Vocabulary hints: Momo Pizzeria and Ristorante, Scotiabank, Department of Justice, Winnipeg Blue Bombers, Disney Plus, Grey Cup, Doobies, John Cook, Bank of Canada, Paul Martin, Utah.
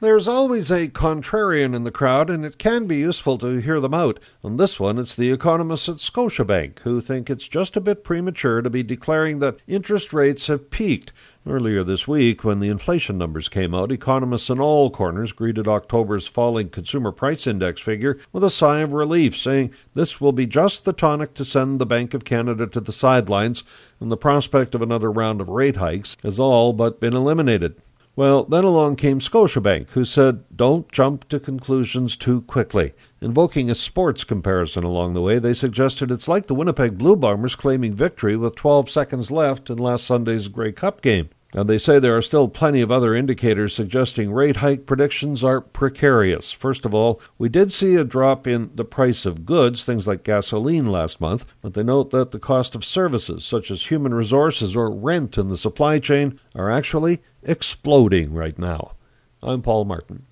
There's always a contrarian in the crowd, and it can be useful to hear them out. On this one, it's the economists at Scotiabank, who think it's just a bit premature to be declaring that interest rates have peaked. Earlier this week, when the inflation numbers came out, economists in all corners greeted October's falling consumer price index figure with a sigh of relief, saying this will be just the tonic to send the Bank of Canada to the sidelines, and the prospect of another round of rate hikes has all but been eliminated. Well, then along came Scotiabank, who said, don't jump to conclusions too quickly. Invoking a sports comparison along the way, they suggested it's like the Winnipeg Blue Bombers claiming victory with 12 seconds left in last Sunday's Grey Cup game. And they say there are still plenty of other indicators suggesting rate hike predictions are precarious. First of all, we did see a drop in the price of goods, things like gasoline, last month, but they note that the cost of services, such as human resources or rent in the supply chain, are actually exploding right now. I'm Paul Martin.